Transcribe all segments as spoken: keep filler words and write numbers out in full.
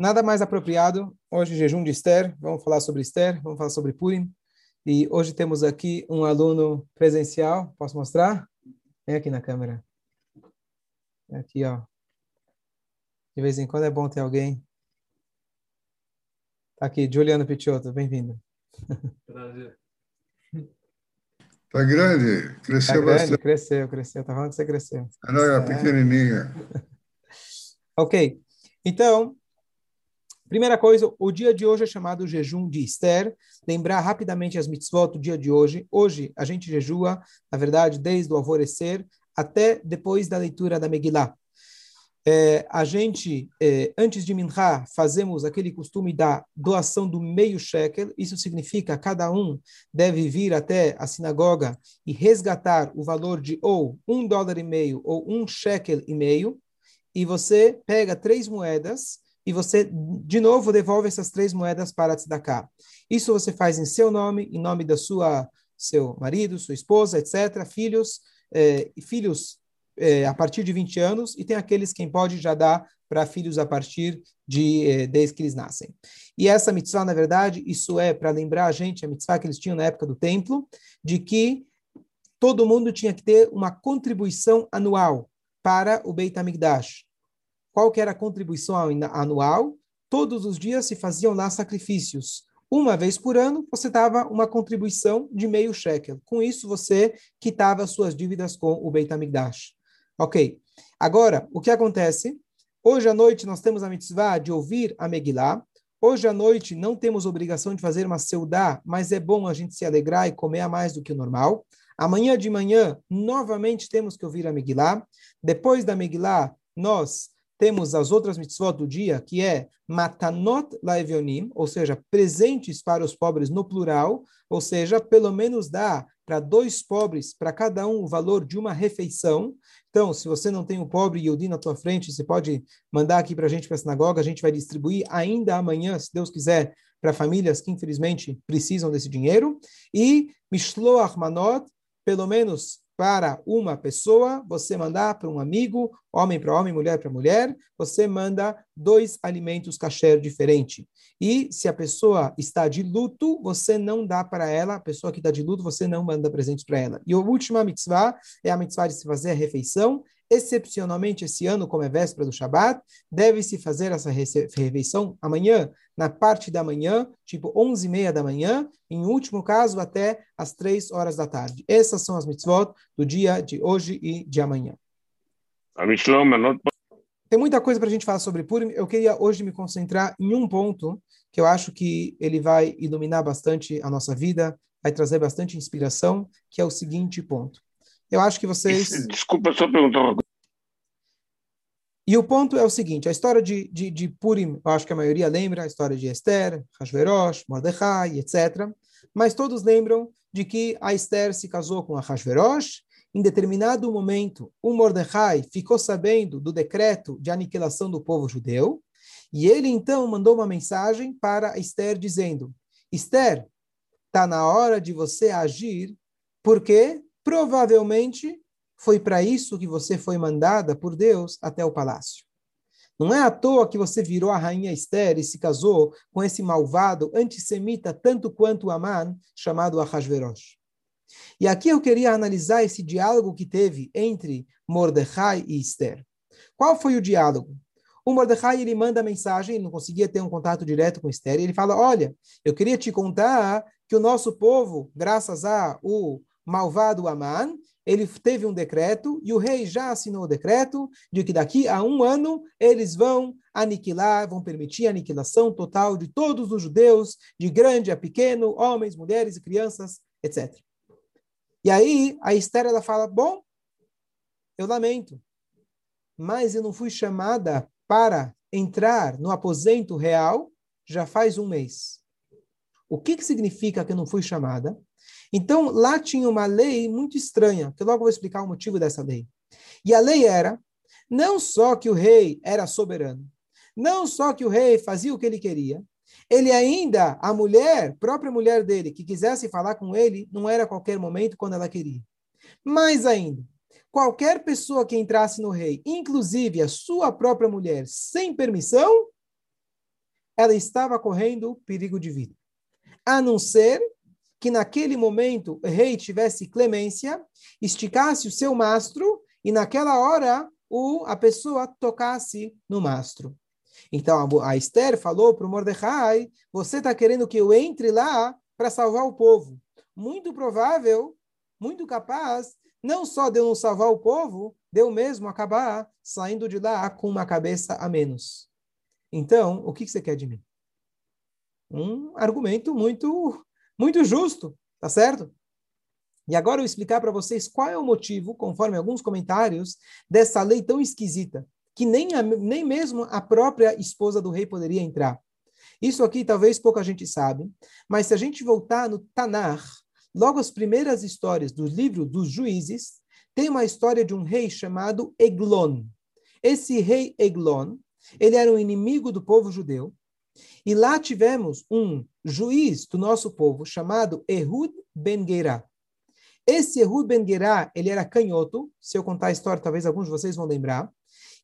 Nada mais apropriado, hoje jejum de Esther, vamos falar sobre Esther, vamos falar sobre Purim, e hoje temos aqui um aluno presencial, posso mostrar? Vem aqui na câmera. Aqui, ó. De vez em quando é bom ter alguém. Tá aqui, Giuliano Picciotto, bem-vindo. Prazer. Tá grande, cresceu tá grande, bastante. Cresceu, cresceu, tá falando que você cresceu. Ah, não, é pequenininha. Ok, então... Primeira coisa, o dia de hoje é chamado jejum de Esther. Lembrar rapidamente as mitzvot do dia de hoje. Hoje a gente jejua, na verdade, desde o alvorecer até depois da leitura da Megillah. É, a gente, é, antes de Mincha, fazemos aquele costume da doação do meio shekel. Isso significa que cada um deve vir até a sinagoga e resgatar o valor de ou um dólar e meio ou um shekel e meio. E você pega três moedas... E você, de novo, devolve essas três moedas para a Tzedakah. Isso você faz em seu nome, em nome da sua, seu marido, sua esposa, etcétera. Filhos, eh, filhos eh, a partir de vinte anos. E tem aqueles quem pode já dar para filhos a partir de eh, desde que eles nascem. E essa mitzvah, na verdade, isso é para lembrar a gente, a mitzvah que eles tinham na época do templo, de que todo mundo tinha que ter uma contribuição anual para o Beit HaMikdash. Qual que era a contribuição anual? Todos os dias se faziam lá sacrifícios. Uma vez por ano, você dava uma contribuição de meio shekel. Com isso, você quitava suas dívidas com o Beit HaMikdash. Ok. Agora, o que acontece? Hoje à noite, nós temos a mitzvah de ouvir a Megillah. Hoje à noite, não temos obrigação de fazer uma seudá, mas é bom a gente se alegrar e comer a mais do que o normal. Amanhã de manhã, novamente, temos que ouvir a Megillah. Depois da Megillah, nós... temos as outras mitzvot do dia, que é matanot laevionim, ou seja, presentes para os pobres no plural, ou seja, pelo menos dá para dois pobres, para cada um, o valor de uma refeição. Então, se você não tem um pobre Yehudi na tua frente, você pode mandar aqui para a gente, para a sinagoga, a gente vai distribuir ainda amanhã, se Deus quiser, para famílias que, infelizmente, precisam desse dinheiro. E mishloach manot, pelo menos... para uma pessoa, você mandar para um amigo, homem para homem, mulher para mulher, você manda dois alimentos kasher diferentes. E se a pessoa está de luto, você não dá para ela, a pessoa que está de luto, você não manda presente para ela. E a última mitzvah é a mitzvah de se fazer a refeição. Excepcionalmente, esse ano, como é véspera do Shabat, deve-se fazer essa refeição amanhã, na parte da manhã, tipo onze e meia da manhã, em último caso, até às três horas da tarde. Essas são as mitzvot do dia de hoje e de amanhã. Tem muita coisa para a gente falar sobre Purim. Eu queria hoje me concentrar em um ponto que eu acho que ele vai iluminar bastante a nossa vida, vai trazer bastante inspiração, que é o seguinte ponto. Eu acho que vocês... Desculpa, só perguntar. E o ponto é o seguinte, a história de, de, de Purim, eu acho que a maioria lembra, a história de Esther, Achashverosh, Mordechai, etcétera. Mas todos lembram de que a Esther se casou com Achashverosh. Em determinado momento, o Mordechai ficou sabendo do decreto de aniquilação do povo judeu. E ele, então, mandou uma mensagem para Esther dizendo, Esther, está na hora de você agir, porque... provavelmente foi para isso que você foi mandada por Deus até o palácio. Não é à toa que você virou a rainha Esther e se casou com esse malvado antissemita tanto quanto Haman, chamado Achashverosh. E aqui eu queria analisar esse diálogo que teve entre Mordechai e Esther. Qual foi o diálogo? O Mordechai, ele manda a mensagem, ele não conseguia ter um contato direto com Esther, e ele fala, olha, eu queria te contar que o nosso povo, graças a o malvado Haman, ele teve um decreto, e o rei já assinou o decreto, de que daqui a um ano eles vão aniquilar, vão permitir a aniquilação total de todos os judeus, de grande a pequeno, homens, mulheres e crianças, etcétera. E aí, a Esther, ela fala, bom, eu lamento, mas eu não fui chamada para entrar no aposento real já faz um mês. O que, que significa que eu não fui chamada? Então, lá tinha uma lei muito estranha, que eu logo vou explicar o motivo dessa lei. E a lei era, não só que o rei era soberano, não só que o rei fazia o que ele queria, ele ainda, a mulher, própria mulher dele, que quisesse falar com ele, não era a qualquer momento quando ela queria. Mais ainda, qualquer pessoa que entrasse no rei, inclusive a sua própria mulher, sem permissão, ela estava correndo perigo de vida. A não ser que naquele momento o rei tivesse clemência, esticasse o seu mastro e naquela hora o, a pessoa tocasse no mastro. Então a Esther falou para o Mordechai, você está querendo que eu entre lá para salvar o povo? Muito provável, muito capaz, não só de eu não salvar o povo, de eu mesmo acabar saindo de lá com uma cabeça a menos. Então, o que você quer de mim? Um argumento muito, muito justo, tá certo? E agora eu vou explicar para vocês qual é o motivo, conforme alguns comentários, dessa lei tão esquisita, que nem, a, nem mesmo a própria esposa do rei poderia entrar. Isso aqui talvez pouca gente sabe, mas se a gente voltar no Tanar, logo as primeiras histórias do livro dos Juízes, tem uma história de um rei chamado Eglon. Esse rei Eglon, ele era um inimigo do povo judeu, e lá tivemos um juiz do nosso povo chamado Ehud Ben-Gera. Esse Ehud Ben-Gera, ele era canhoto, se eu contar a história, talvez alguns de vocês vão lembrar,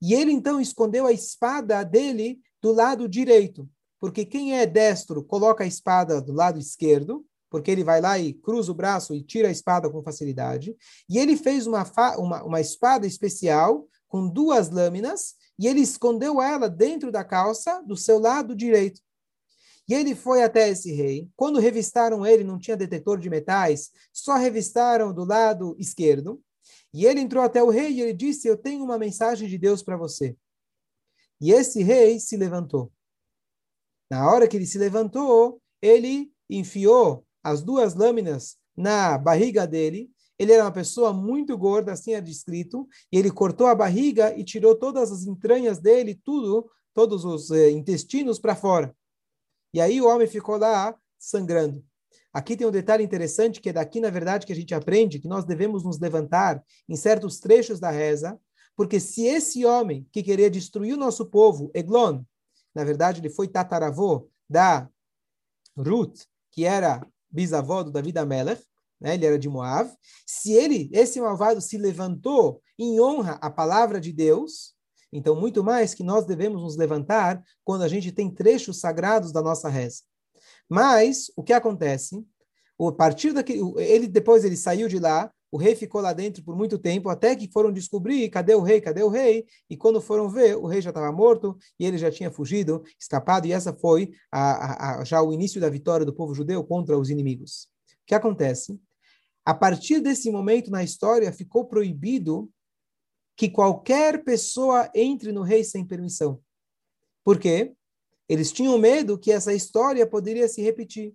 e ele então escondeu a espada dele do lado direito, porque quem é destro coloca a espada do lado esquerdo, porque ele vai lá e cruza o braço e tira a espada com facilidade, e ele fez uma, fa- uma, uma espada especial com duas lâminas, e ele escondeu ela dentro da calça do seu lado direito. E ele foi até esse rei. Quando revistaram ele, não tinha detector de metais, só revistaram do lado esquerdo. E ele entrou até o rei e ele disse, eu tenho uma mensagem de Deus para você. E esse rei se levantou. Na hora que ele se levantou, ele enfiou as duas lâminas na barriga dele. Ele era uma pessoa muito gorda, assim é descrito, e ele cortou a barriga e tirou todas as entranhas dele, tudo, todos os eh, intestinos para fora. E aí o homem ficou lá sangrando. Aqui tem um detalhe interessante, que é daqui, na verdade, que a gente aprende que nós devemos nos levantar em certos trechos da reza, porque se esse homem que queria destruir o nosso povo, Eglon, na verdade ele foi tataravô da Ruth, que era bisavó do David HaMelech, né, ele era de Moab, se ele, esse malvado, se levantou em honra à palavra de Deus, então muito mais que nós devemos nos levantar quando a gente tem trechos sagrados da nossa reza. Mas o que acontece, a partir daquele, ele, depois ele saiu de lá, o rei ficou lá dentro por muito tempo, até que foram descobrir, cadê o rei, cadê o rei? E quando foram ver, o rei já estava morto, e ele já tinha fugido, escapado, e essa foi a, a, a, já o início da vitória do povo judeu contra os inimigos. O que acontece? A partir desse momento na história, ficou proibido que qualquer pessoa entre no rei sem permissão. Por quê? Eles tinham medo que essa história poderia se repetir.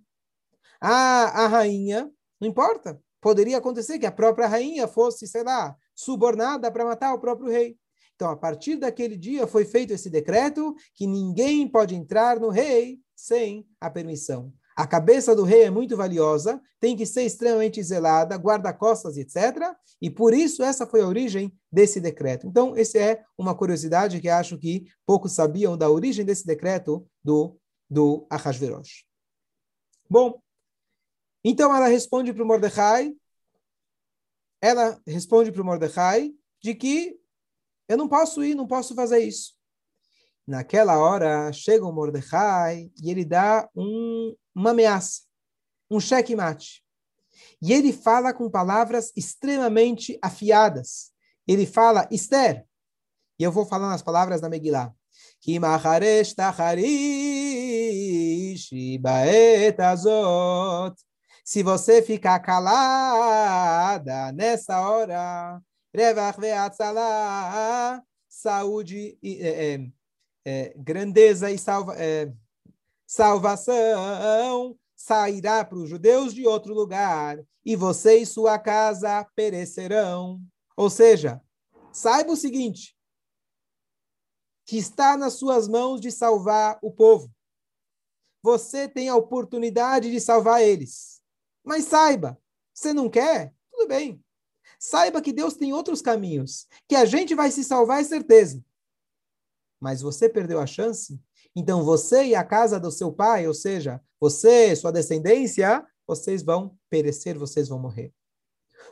A, a rainha, não importa, poderia acontecer que a própria rainha fosse, sei lá, subornada para matar o próprio rei. Então, a partir daquele dia, foi feito esse decreto que ninguém pode entrar no rei sem a permissão. A cabeça do rei é muito valiosa, tem que ser extremamente zelada, guarda-costas, etcétera. E por isso, essa foi a origem desse decreto. Então, essa é uma curiosidade que acho que poucos sabiam da origem desse decreto do, do Achashverosh. Bom, então ela responde para o Mordechai, ela responde para o Mordechai de que eu não posso ir, não posso fazer isso. Naquela hora, chega o Mordechai e ele dá um... uma ameaça, um checkmate. E ele fala com palavras extremamente afiadas. Ele fala, Esther, e eu vou falar nas palavras da Megillah, que macharesh tacharish baet azot. Se você ficar calada nessa hora, revach ve'atzalah, saúde, é, é, é, grandeza e salva... É, salvação sairá para os judeus de outro lugar, e você e sua casa perecerão. Ou seja, saiba o seguinte, que está nas suas mãos de salvar o povo. Você tem a oportunidade de salvar eles. Mas saiba, você não quer? Tudo bem. Saiba que Deus tem outros caminhos, que a gente vai se salvar, é certeza. Mas você perdeu a chance? Então, você e a casa do seu pai, ou seja, você, sua descendência, vocês vão perecer, vocês vão morrer.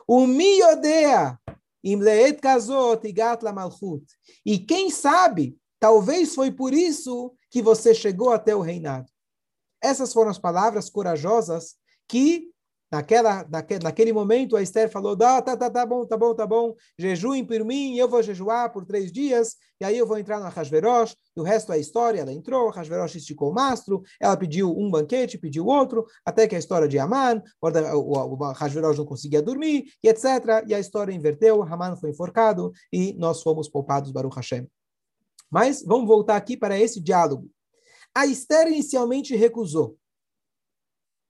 Umi odeia im le'et kazot igat la malchut. E quem sabe, talvez foi por isso que você chegou até o reinado. Essas foram as palavras corajosas que, naquela, naque, naquele momento, a Esther falou, ah, tá, tá, tá bom, tá bom, tá bom, jejuem por mim, eu vou jejuar por três dias, e aí eu vou entrar no Achashverosh, e o resto é história. Ela entrou, Achashverosh esticou o mastro, ela pediu um banquete, pediu outro, até que a história de Haman, o Achashverosh não conseguia dormir, e etcétera. E a história inverteu, Haman foi enforcado, e nós fomos poupados, Baruch Hashem. Mas vamos voltar aqui para esse diálogo. A Esther inicialmente recusou.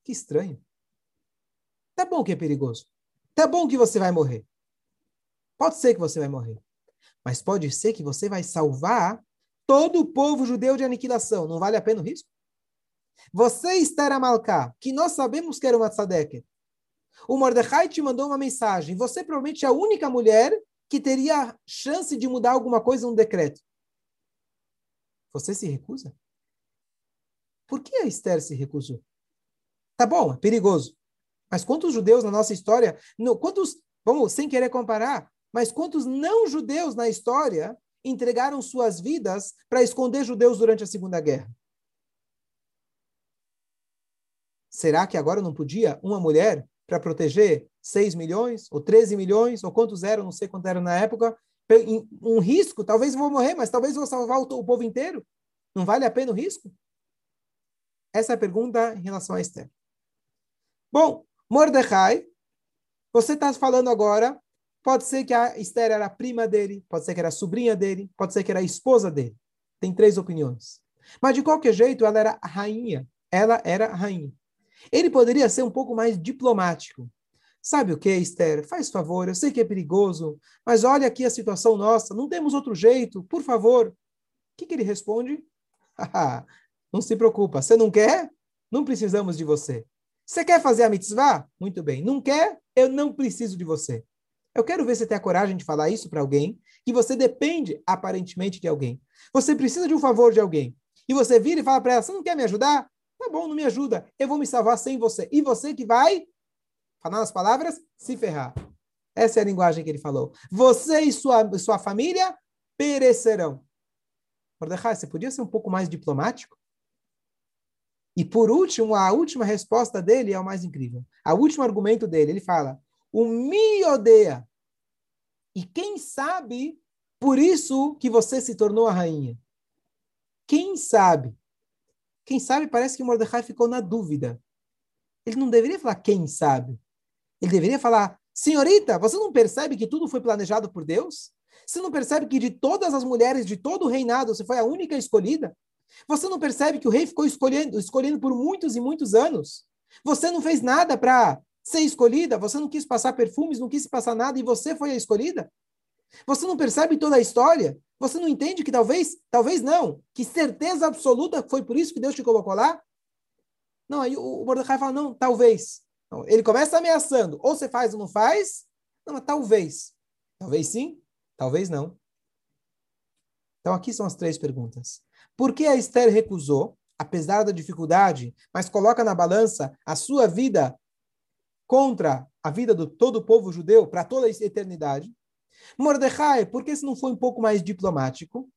Que estranho. Tá bom que é perigoso. Tá bom que você vai morrer. Pode ser que você vai morrer. Mas pode ser que você vai salvar todo o povo judeu de aniquilação. Não vale a pena o risco? Você, Esther Amalcá, que nós sabemos que era uma tzadeker. O Mordechai te mandou uma mensagem. Você provavelmente é a única mulher que teria a chance de mudar alguma coisa no decreto. Você se recusa? Por que a Esther se recusou? Tá bom, é perigoso. Mas quantos judeus na nossa história, no, quantos, vamos, sem querer comparar, mas quantos não-judeus na história entregaram suas vidas para esconder judeus durante a Segunda Guerra? Será que agora não podia uma mulher, para proteger seis milhões, ou treze milhões, ou quantos eram, não sei quanto era na época, um risco, talvez eu vou morrer, mas talvez eu vou salvar o, o povo inteiro? Não vale a pena o risco? Essa é a pergunta em relação a Esther. Bom, Mordechai, você está falando agora, pode ser que a Esther era a prima dele, pode ser que era a sobrinha dele, pode ser que era a esposa dele. Tem três opiniões. Mas de qualquer jeito, ela era a rainha. Ela era a rainha. Ele poderia ser um pouco mais diplomático. Sabe o que, Esther? Faz favor, eu sei que é perigoso, mas olha aqui a situação nossa, não temos outro jeito, por favor. O que, que ele responde? Não se preocupa, você não quer? Não precisamos de você. Você quer fazer a mitzvah? Muito bem. Não quer? Eu não preciso de você. Eu quero ver se você tem a coragem de falar isso para alguém, que você depende, aparentemente, de alguém. Você precisa de um favor de alguém. E você vira e fala para ela, você não quer me ajudar? Tá bom, não me ajuda. Eu vou me salvar sem você. E você que vai... falar nas palavras, se ferrar. Essa é a linguagem que ele falou. Você e sua, sua família perecerão. Mordechai, você podia ser um pouco mais diplomático? E por último, a última resposta dele é o mais incrível. O último argumento dele, ele fala, o me odeia. E quem sabe, por isso que você se tornou a rainha. Quem sabe? Quem sabe, parece que Mordechai ficou na dúvida. Ele não deveria falar quem sabe. Ele deveria falar, senhorita, você não percebe que tudo foi planejado por Deus? Você não percebe que de todas as mulheres, de todo o reinado, você foi a única escolhida? Você não percebe que o rei ficou escolhendo, escolhendo por muitos e muitos anos? Você não fez nada para ser escolhida? Você não quis passar perfumes, não quis passar nada e você foi a escolhida? Você não percebe toda a história? Você não entende que talvez, talvez não, que certeza absoluta foi por isso que Deus te colocou lá? Não, aí o Mordechai fala, não, talvez. Não, ele começa ameaçando. Ou você faz ou não faz. Não, mas talvez. Talvez sim, talvez não. Então, aqui são as três perguntas. Por que a Esther recusou, apesar da dificuldade, mas coloca na balança a sua vida contra a vida de todo o povo judeu para toda a eternidade? Mordechai, por que se não foi um pouco mais diplomático?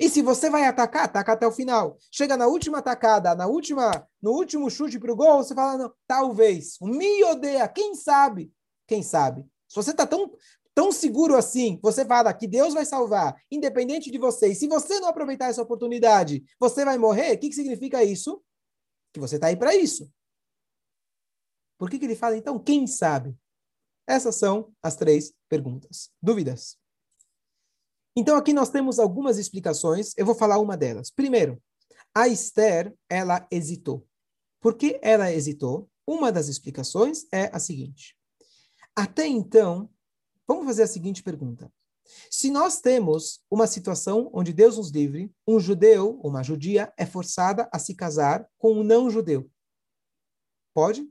E se você vai atacar, ataca até o final. Chega na última atacada, na última, no último chute para o gol, você fala, não, talvez, me odeia, quem sabe? Quem sabe? Se você está tão, tão seguro assim, você fala que Deus vai salvar, independente de você, e se você não aproveitar essa oportunidade, você vai morrer, o que, que significa isso? Que você está aí para isso. Por que, que ele fala, então, quem sabe? Essas são as três perguntas. Dúvidas? Então, aqui nós temos algumas explicações. Eu vou falar uma delas. Primeiro, a Esther, ela hesitou. Por que ela hesitou? Uma das explicações é a seguinte. Até então, vamos fazer a seguinte pergunta. Se nós temos uma situação onde Deus nos livre, um judeu, uma judia, é forçada a se casar com um não-judeu. Pode?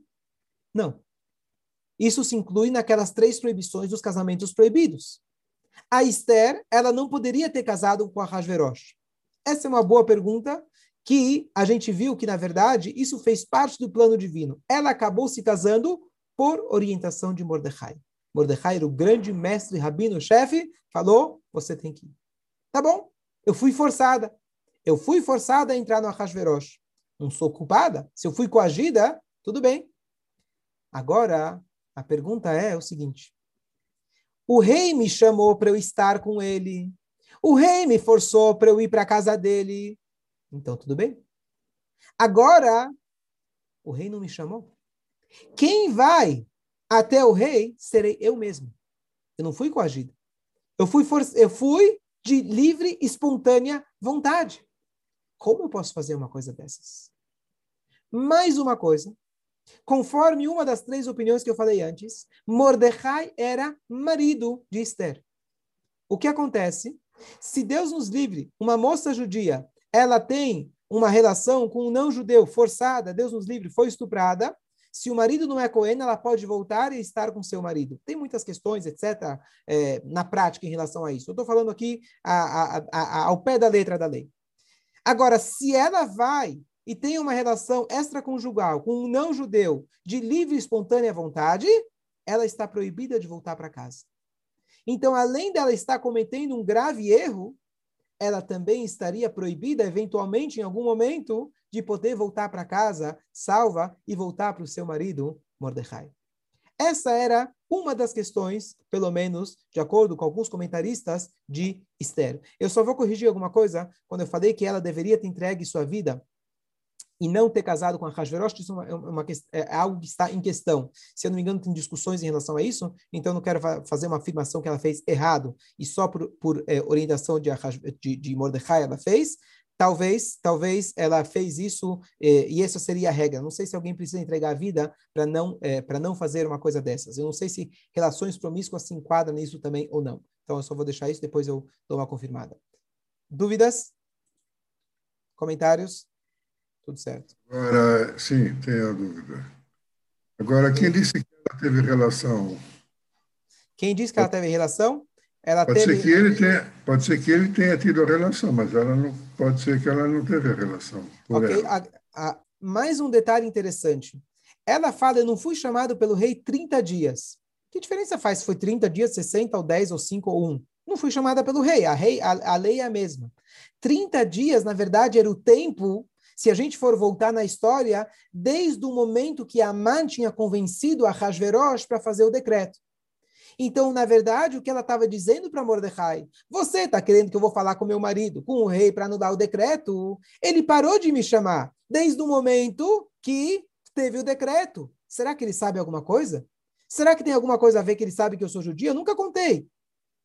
Não. Isso se inclui naquelas três proibições dos casamentos proibidos. A Esther, ela não poderia ter casado com Achashverosh. Essa é uma boa pergunta que a gente viu que, na verdade, isso fez parte do plano divino. Ela acabou se casando por orientação de Mordechai. Mordechai era o grande mestre, rabino, chefe, falou, você tem que ir. Tá bom, eu fui forçada. Eu fui forçada a entrar no Achashverosh. Não sou culpada. Se eu fui coagida, tudo bem. Agora, a pergunta é o seguinte. O rei me chamou para eu estar com ele. O rei me forçou para eu ir para a casa dele. Então, tudo bem. Agora, o rei não me chamou. Quem vai até o rei serei eu mesmo. Eu não fui coagida. Eu fui, for... eu fui de livre, espontânea vontade. Como eu posso fazer uma coisa dessas? Mais uma coisa. Conforme uma das três opiniões que eu falei antes, Mordechai era marido de Esther. O que acontece? Se Deus nos livre, uma moça judia, ela tem uma relação com um não-judeu forçada, Deus nos livre, foi estuprada. Se o marido não é cohen, ela pode voltar e estar com seu marido. Tem muitas questões, etcétera, é, na prática em relação a isso. Eu estou falando aqui a, a, a, ao pé da letra da lei. Agora, se ela vai e tem uma relação extraconjugal com um não-judeu de livre e espontânea vontade, ela está proibida de voltar para casa. Então, além dela estar cometendo um grave erro, ela também estaria proibida, eventualmente, em algum momento, de poder voltar para casa, salva, e voltar para o seu marido, Mordechai. Essa era uma das questões, pelo menos, de acordo com alguns comentaristas, de Esther. Eu só vou corrigir alguma coisa, quando eu falei que ela deveria ter entregue sua vida e não ter casado com Achashverosh, isso é, uma, uma, é algo que está em questão. Se eu não me engano, tem discussões em relação a isso, então eu não quero fa- fazer uma afirmação que ela fez errado, e só por, por é, orientação de, de, de Mordechai ela fez. Talvez, talvez ela fez isso eh, e essa seria a regra. Não sei se alguém precisa entregar a vida para não, eh, para não fazer uma coisa dessas. Eu não sei se relações promíscuas se enquadram nisso também ou não. Então, eu só vou deixar isso, depois eu dou uma confirmada. Dúvidas? Comentários? Tudo certo. Agora, sim, tenho a dúvida. Agora, quem disse que ela teve relação? Quem disse que ela teve relação? Ela pode, teve... ser que ele tenha, pode ser que ele tenha tido a relação, mas ela não, pode ser que ela não teve a relação. Okay. A, a, mais um detalhe interessante. Ela fala, eu não fui chamado pelo rei trinta dias. Que diferença faz se foi trinta dias, sessenta, ou dez, ou cinco, ou um? Não fui chamada pelo rei. A, rei, a, a lei é a mesma. trinta dias, na verdade, era o tempo, se a gente for voltar na história, desde o momento que Haman tinha convencido a Achashverosh para fazer o decreto. Então, na verdade, o que ela estava dizendo para Mordechai, você está querendo que eu vou falar com meu marido, com o rei, para anular o decreto? Ele parou de me chamar desde o momento que teve o decreto. Será que ele sabe alguma coisa? Será que tem alguma coisa a ver que ele sabe que eu sou judia? Eu nunca contei.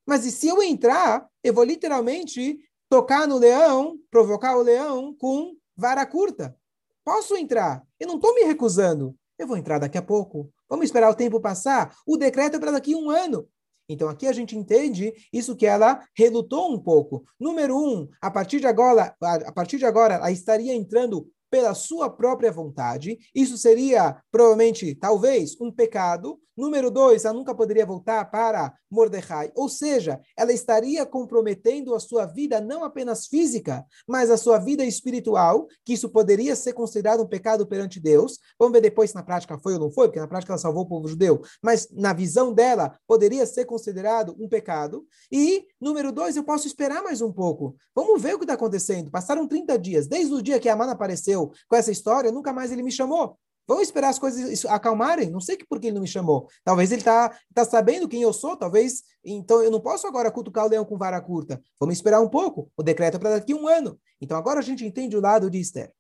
Mas e se eu entrar, eu vou literalmente tocar no leão, provocar o leão com vara curta. Posso entrar? Eu não estou me recusando. Eu vou entrar daqui a pouco. Vamos esperar o tempo passar? O decreto é para daqui a um ano. Então, aqui a gente entende isso que ela relutou um pouco. Número um, a partir de agora, a partir de agora ela estaria entrando pela sua própria vontade. Isso seria, provavelmente, talvez, um pecado. Número dois, ela nunca poderia voltar para Mordechai. Ou seja, ela estaria comprometendo a sua vida, não apenas física, mas a sua vida espiritual, que isso poderia ser considerado um pecado perante Deus. Vamos ver depois se na prática foi ou não foi, porque na prática ela salvou o povo judeu. Mas na visão dela, poderia ser considerado um pecado. E, número dois, eu posso esperar mais um pouco. Vamos ver o que está acontecendo. Passaram trinta dias. Desde o dia que Haman apareceu com essa história, nunca mais ele me chamou. Vamos esperar as coisas acalmarem? Não sei por que ele não me chamou. Talvez ele está tá sabendo quem eu sou, talvez. Então, eu não posso agora cutucar o leão com vara curta. Vamos esperar um pouco. O decreto é para daqui a um ano. Então, agora a gente entende o lado de Esther.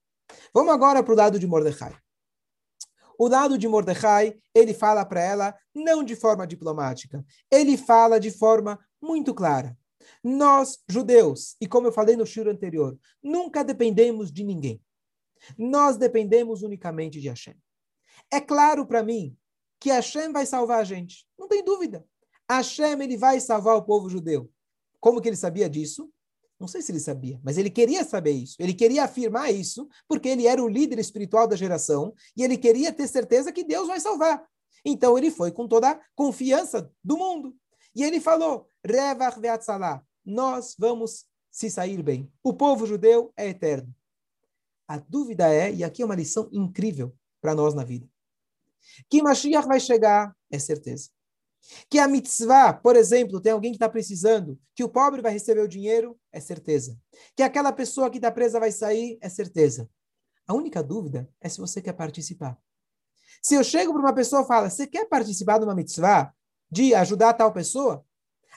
Vamos agora para o lado de Mordechai. O lado de Mordechai, ele fala para ela, não de forma diplomática. Ele fala de forma muito clara. Nós, judeus, e como eu falei no shur anterior, nunca dependemos de ninguém. Nós dependemos unicamente de Hashem. É claro para mim que Hashem vai salvar a gente. Não tem dúvida. Hashem, ele vai salvar o povo judeu. Como que ele sabia disso? Não sei se ele sabia, mas ele queria saber isso. Ele queria afirmar isso, porque ele era o líder espiritual da geração e ele queria ter certeza que Deus vai salvar. Então, ele foi com toda a confiança do mundo. E ele falou, Revach ve'atzalah, nós vamos se sair bem. O povo judeu é eterno. A dúvida é, e aqui é uma lição incrível para nós na vida, que Mashiach vai chegar, é certeza. Que a mitzvah, por exemplo, tem alguém que está precisando, que o pobre vai receber o dinheiro, é certeza. Que aquela pessoa que está presa vai sair, é certeza. A única dúvida é se você quer participar. Se eu chego para uma pessoa e falo, você quer participar de uma mitzvah, de ajudar tal pessoa?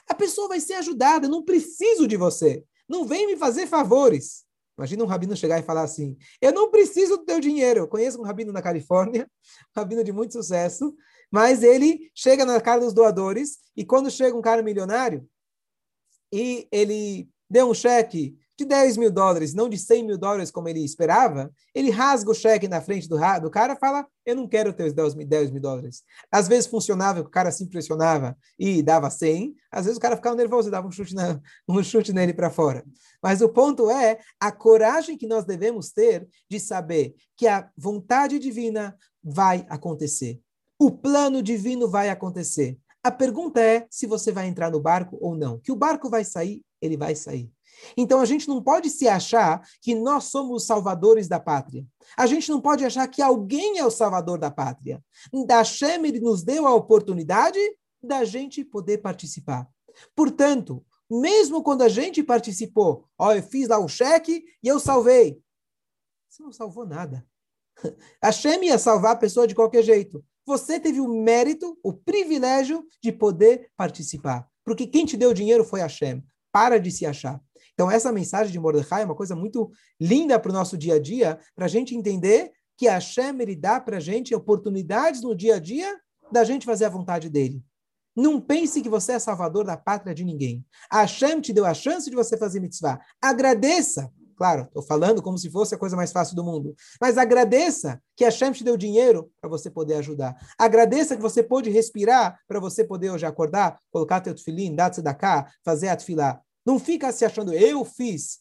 A pessoa vai ser ajudada, não preciso de você. Não vem me fazer favores. Imagina um rabino chegar e falar assim, eu não preciso do teu dinheiro. Eu conheço um rabino na Califórnia, um rabino de muito sucesso, mas ele chega na cara dos doadores e quando chega um cara milionário e ele deu um cheque de dez mil dólares, não de cem mil dólares como ele esperava, ele rasga o cheque na frente do, do cara e fala, eu não quero teus dez mil dólares. Às vezes funcionava que o cara se impressionava e dava cem, às vezes o cara ficava nervoso e dava um chute, na, um chute nele para fora. Mas o ponto é a coragem que nós devemos ter de saber que a vontade divina vai acontecer. O plano divino vai acontecer. A pergunta é se você vai entrar no barco ou não. Que o barco vai sair, ele vai sair. Então, a gente não pode se achar que nós somos os salvadores da pátria. A gente não pode achar que alguém é o salvador da pátria. Hashem, ele nos deu a oportunidade da gente poder participar. Portanto, mesmo quando a gente participou, ó, eu fiz lá o cheque e eu salvei. Você não salvou nada. Hashem ia salvar a pessoa de qualquer jeito. Você teve o mérito, o privilégio de poder participar. Porque quem te deu o dinheiro foi Hashem. Para de se achar. Então, essa mensagem de Mordechai é uma coisa muito linda para o nosso dia a dia, para a gente entender que Hashem, ele dá para a gente oportunidades no dia a dia da gente fazer a vontade dele. Não pense que você é salvador da pátria de ninguém. Hashem te deu a chance de você fazer mitzvah. Agradeça. Claro, estou falando como se fosse a coisa mais fácil do mundo. Mas agradeça que Hashem te deu dinheiro para você poder ajudar. Agradeça que você pôde respirar para você poder hoje acordar, colocar teu tefilim, dar tzedakah, fazer a tefilah. Não fica se achando, eu fiz.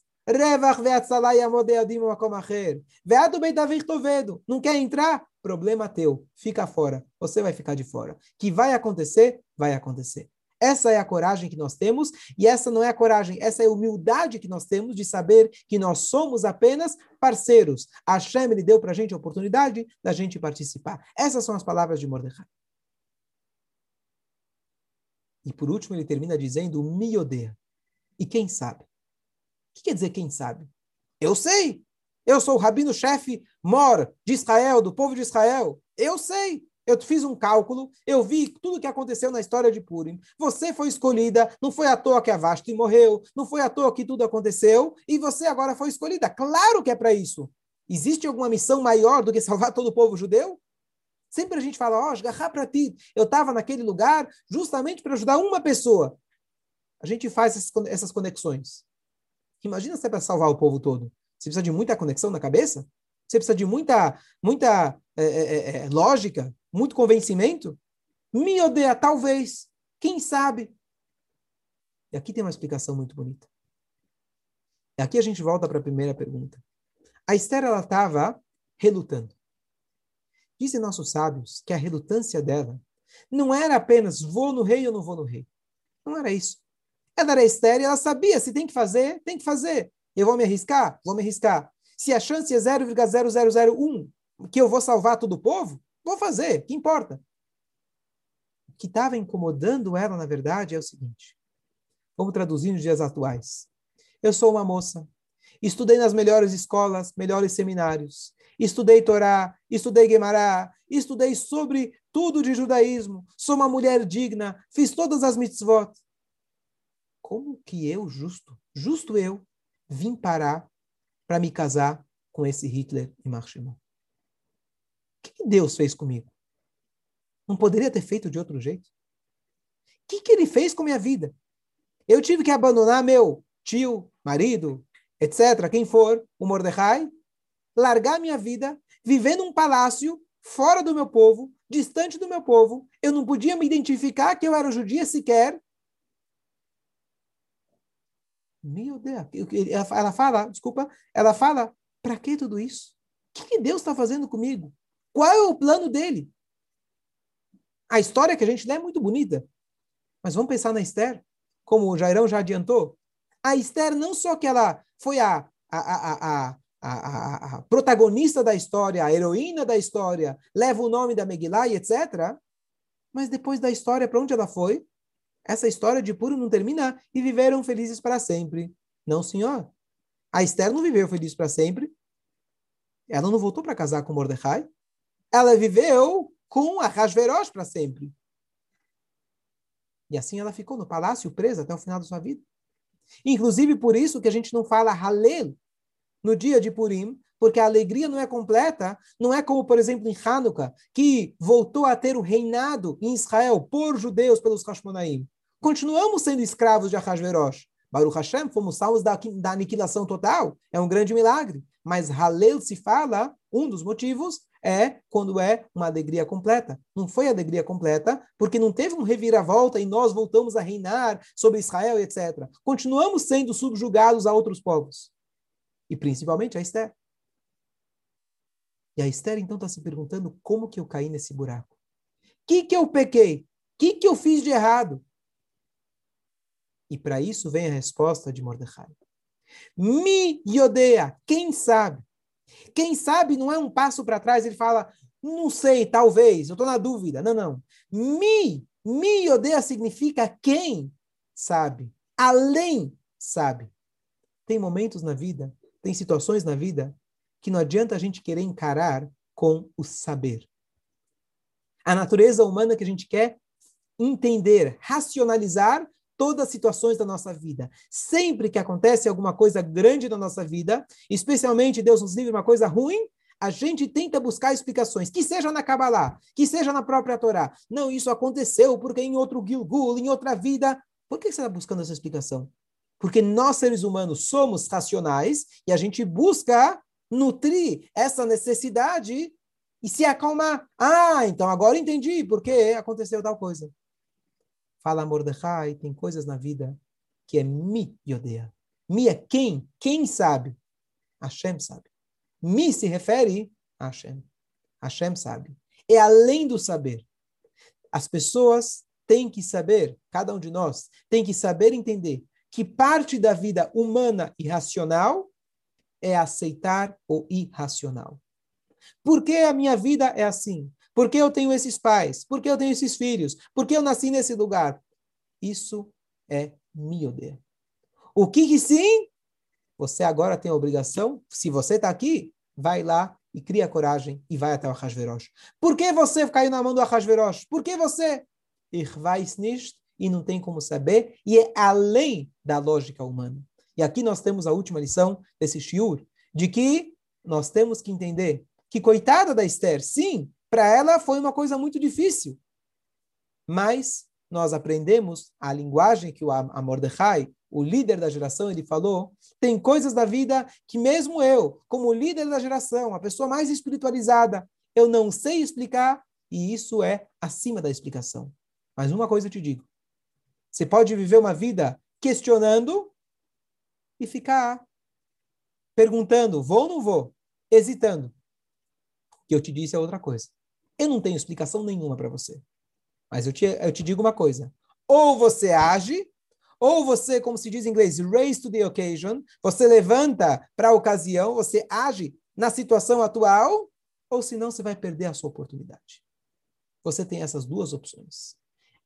Não quer entrar? Problema teu. Fica fora. Você vai ficar de fora. Que vai acontecer? Vai acontecer. Essa é a coragem que nós temos, e essa não é a coragem, essa é a humildade que nós temos de saber que nós somos apenas parceiros. Hashem, ele deu para a gente a oportunidade da gente participar. Essas são as palavras de Mordechai. E por último, ele termina dizendo, me odeia. E quem sabe? O que quer dizer quem sabe? Eu sei! Eu sou o rabino-chefe mor de Israel, do povo de Israel. Eu sei! Eu fiz um cálculo, eu vi tudo o que aconteceu na história de Purim. Você foi escolhida, não foi à toa que a Vashti morreu, não foi à toa que tudo aconteceu, e você agora foi escolhida. Claro que é para isso. Existe alguma missão maior do que salvar todo o povo judeu? Sempre a gente fala, ó, Shgachá Pratit, eu estava naquele lugar justamente para ajudar uma pessoa. A gente faz essas conexões. Imagina se é para salvar o povo todo. Você precisa de muita conexão na cabeça? Você precisa de muita, muita é, é, é, lógica? Muito convencimento? Me odeia, talvez. Quem sabe? E aqui tem uma explicação muito bonita. E aqui a gente volta para a primeira pergunta. A Esther, ela estava relutando. Dizem nossos sábios que a relutância dela não era apenas vou no rei ou não vou no rei. Não era isso. Ela era estéril, ela sabia, se tem que fazer, tem que fazer. Eu vou me arriscar? Vou me arriscar. Se a chance é zero vírgula zero zero zero um que eu vou salvar todo o povo, vou fazer, que importa. O que estava incomodando ela, na verdade, é o seguinte. Vamos traduzir nos dias atuais. Eu sou uma moça, estudei nas melhores escolas, melhores seminários, estudei Torá, estudei Guemará, estudei sobre tudo de judaísmo, sou uma mulher digna, fiz todas as mitzvot. Como que eu, justo, justo eu, vim parar para me casar com esse Hitler e Haman? O que Deus fez comigo? Não poderia ter feito de outro jeito? O que, que ele fez com a minha vida? Eu tive que abandonar meu tio, marido, etcétera, quem for, o Mordechai, largar minha vida, viver num palácio, fora do meu povo, distante do meu povo, eu não podia me identificar que eu era judia sequer. Meu Deus, ela fala, desculpa, ela fala, para que tudo isso? O que Deus está fazendo comigo? Qual é o plano dele? A história que a gente lê é muito bonita, mas vamos pensar na Esther, como o Jairão já adiantou. A Esther não só que ela foi a, a, a, a, a, a protagonista da história, a heroína da história, leva o nome da Megillah e etcétera, Mas depois da história, para onde ela foi? Essa história de Purim não termina. E viveram felizes para sempre. Não, senhor. A Esther não viveu feliz para sempre. Ela não voltou para casar com Mordechai. Ela viveu com Achashverosh para sempre. E assim ela ficou no palácio presa até o final da sua vida. Inclusive por isso que a gente não fala Halel no dia de Purim, porque a alegria não é completa, não é como, por exemplo, em Hanukkah, que voltou a ter o reinado em Israel por judeus pelos Hashmonaim. Continuamos sendo escravos de Achashverosh. Baruch Hashem, fomos salvos da, da aniquilação total. É um grande milagre. Mas Halel se fala, um dos motivos, é quando é uma alegria completa. Não foi alegria completa, porque não teve um reviravolta e nós voltamos a reinar sobre Israel, etcétera. Continuamos sendo subjugados a outros povos. E principalmente a Esther. E a Esther, então, está se perguntando como que eu caí nesse buraco. O que que eu pequei? O que que eu fiz de errado? E para isso vem a resposta de Mordechai. Mi Yodea, quem sabe? Quem sabe não é um passo para trás, ele fala, não sei, talvez, eu estou na dúvida. Não, não. Mi, mi Yodea significa quem sabe. Além sabe. Tem momentos na vida, tem situações na vida, que não adianta a gente querer encarar com o saber. A natureza humana que a gente quer entender, racionalizar todas as situações da nossa vida. Sempre que acontece alguma coisa grande na nossa vida, especialmente Deus nos livre uma coisa ruim, a gente tenta buscar explicações, que seja na Kabbalah, que seja na própria Torá. Não, isso aconteceu porque em outro Gilgul, em outra vida. Por que você está buscando essa explicação? Porque nós, seres humanos, somos racionais e a gente busca nutrir essa necessidade e se acalmar. Ah, então agora entendi por que aconteceu tal coisa. Fala Mordechai, tem coisas na vida que é mi Yodea. Mi é quem? Quem sabe? Hashem sabe. Mi se refere a Hashem. Hashem sabe. É além do saber. As pessoas têm que saber, cada um de nós, tem que saber entender que parte da vida humana e racional é aceitar o irracional. Por que a minha vida é assim? Por que eu tenho esses pais? Por que eu tenho esses filhos? Por que eu nasci nesse lugar? Isso é miúde. O que que sim? Você agora tem a obrigação, se você está aqui, vai lá e cria coragem e vai até o Achashverosh. Por que você caiu na mão do Achashverosh? Por que você? Ich weiß nicht, e não tem como saber, e é além da lógica humana. E aqui nós temos a última lição desse shiur, de que nós temos que entender que, coitada da Esther, sim, para ela foi uma coisa muito difícil. Mas nós aprendemos a linguagem que o Mordechai, o líder da geração, ele falou, tem coisas da vida que mesmo eu, como líder da geração, a pessoa mais espiritualizada, eu não sei explicar, e isso é acima da explicação. Mas uma coisa eu te digo, você pode viver uma vida questionando, e ficar perguntando, vou ou não vou? Hesitando. Que eu te disse é outra coisa. Eu não tenho explicação nenhuma para você. Mas eu te, eu te digo uma coisa. Ou você age, ou você, como se diz em inglês, raise to the occasion, você levanta para a ocasião, você age na situação atual, ou senão você vai perder a sua oportunidade. Você tem essas duas opções.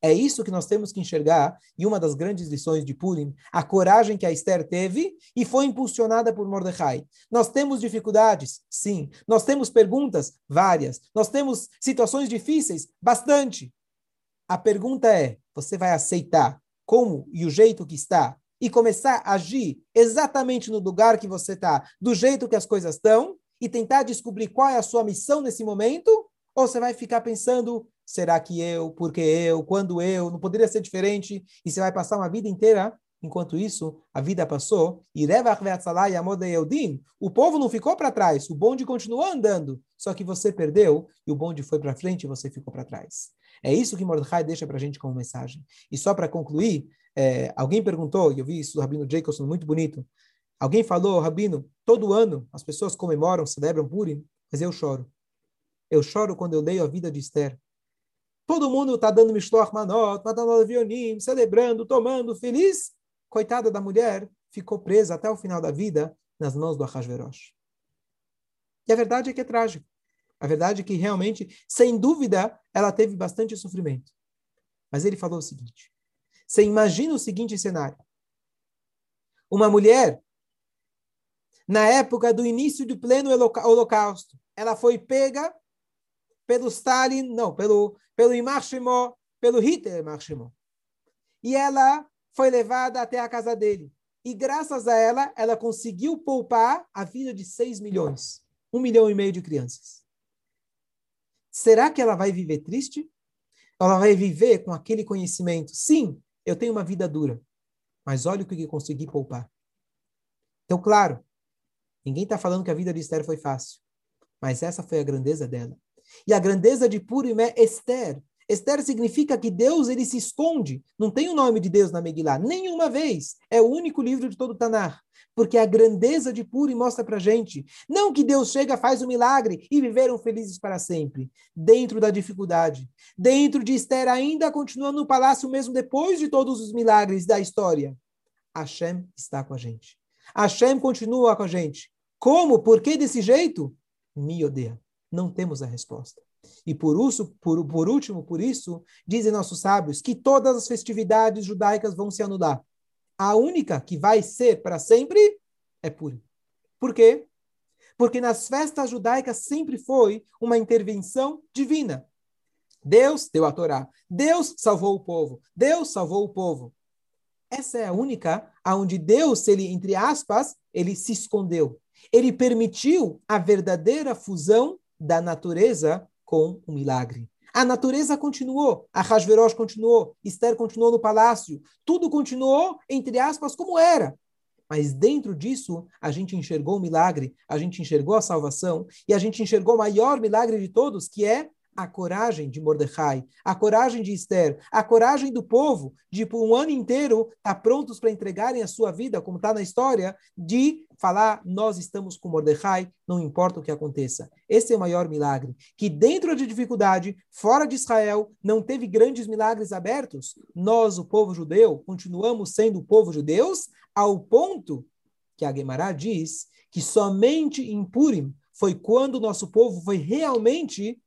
É isso que nós temos que enxergar, e uma das grandes lições de Purim, a coragem que a Esther teve e foi impulsionada por Mordechai. Nós temos dificuldades? Sim. Nós temos perguntas? Várias. Nós temos situações difíceis? Bastante. A pergunta é, você vai aceitar como e o jeito que está e começar a agir exatamente no lugar que você está, do jeito que as coisas estão, e tentar descobrir qual é a sua missão nesse momento? Ou você vai ficar pensando, será que eu, por que eu, quando eu, não poderia ser diferente? E você vai passar uma vida inteira, enquanto isso, a vida passou. O povo não ficou para trás, o bonde continuou andando, só que você perdeu, e o bonde foi para frente e você ficou para trás. É isso que Mordechai deixa para a gente como mensagem. E só para concluir, é, alguém perguntou, e eu vi isso do Rabino Jacobson, muito bonito, alguém falou, Rabino, todo ano as pessoas comemoram, celebram Purim, mas eu choro. Eu choro quando eu leio a vida de Esther. Todo mundo está dando mishloach manot, matanot laevionim, celebrando, tomando, feliz. Coitada da mulher, ficou presa até o final da vida nas mãos do Achashverosh. E a verdade é que é trágico. A verdade é que realmente, sem dúvida, ela teve bastante sofrimento. Mas ele falou o seguinte: você imagina o seguinte cenário. Uma mulher, na época do início do pleno holocausto, ela foi pega pelo Stalin, não, pelo, pelo Imar Shimon, pelo Hitler Imar Shimon. E ela foi levada até a casa dele. E graças a ela, ela conseguiu poupar a vida de seis milhões. Um milhão e meio de crianças. Será que ela vai viver triste? Ela vai viver com aquele conhecimento. Sim, eu tenho uma vida dura. Mas olha o que eu consegui poupar. Então, claro, ninguém está falando que a vida de Esther foi fácil. Mas essa foi a grandeza dela. E a grandeza de Purim é Esther. Esther significa que Deus, ele se esconde. Não tem o nome de Deus na Megillah. Nenhuma vez. É o único livro de todo o Tanar. Porque a grandeza de Purim mostra pra gente. Não que Deus chega, faz um milagre e viveram felizes para sempre. Dentro da dificuldade. Dentro de Esther ainda continuando no palácio mesmo depois de todos os milagres da história. Hashem está com a gente. Hashem continua com a gente. Como? Por que desse jeito? Me odeia. Não temos a resposta. E por, isso, por, por último, por isso, dizem nossos sábios que todas as festividades judaicas vão se anular. A única que vai ser para sempre é Purim. Por quê? Porque nas festas judaicas sempre foi uma intervenção divina. Deus deu a Torá. Deus salvou o povo. Deus salvou o povo. Essa é a única onde Deus, ele, entre aspas, ele se escondeu. Ele permitiu a verdadeira fusão da natureza com um milagre. A natureza continuou, a Achashverosh continuou, Esther continuou no palácio, tudo continuou, entre aspas, como era. Mas dentro disso, a gente enxergou o milagre, a gente enxergou a salvação, e a gente enxergou o maior milagre de todos, que é a coragem de Mordechai, a coragem de Esther, a coragem do povo, de por um ano inteiro estar tá prontos para entregarem a sua vida, como está na história, de falar, nós estamos com Mordechai, não importa o que aconteça. Esse é o maior milagre, que dentro de dificuldade, fora de Israel, não teve grandes milagres abertos. Nós, o povo judeu, continuamos sendo o povo judeus, ao ponto que a Guemará diz que somente em Purim foi quando o nosso povo foi realmente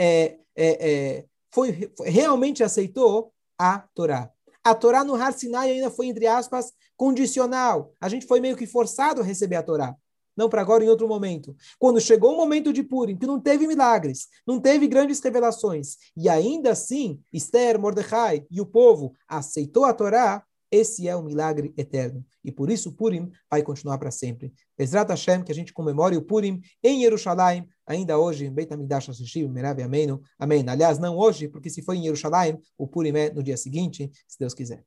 É, é, é, foi, realmente aceitou a Torá. A Torá no Har Sinai ainda foi, entre aspas, condicional. A gente foi meio que forçado a receber a Torá. Não para agora, em outro momento. Quando chegou o momento de Purim, que não teve milagres, não teve grandes revelações, e ainda assim, Esther, Mordechai e o povo aceitou a Torá, esse é o milagre eterno. E por isso Purim vai continuar para sempre. Bezrat Hashem, que a gente comemore o Purim em Jerusalém, ainda hoje, em Beit HaMikdash, amém. Aliás, não hoje, porque se foi em Jerusalém, o Purim é no dia seguinte, se Deus quiser.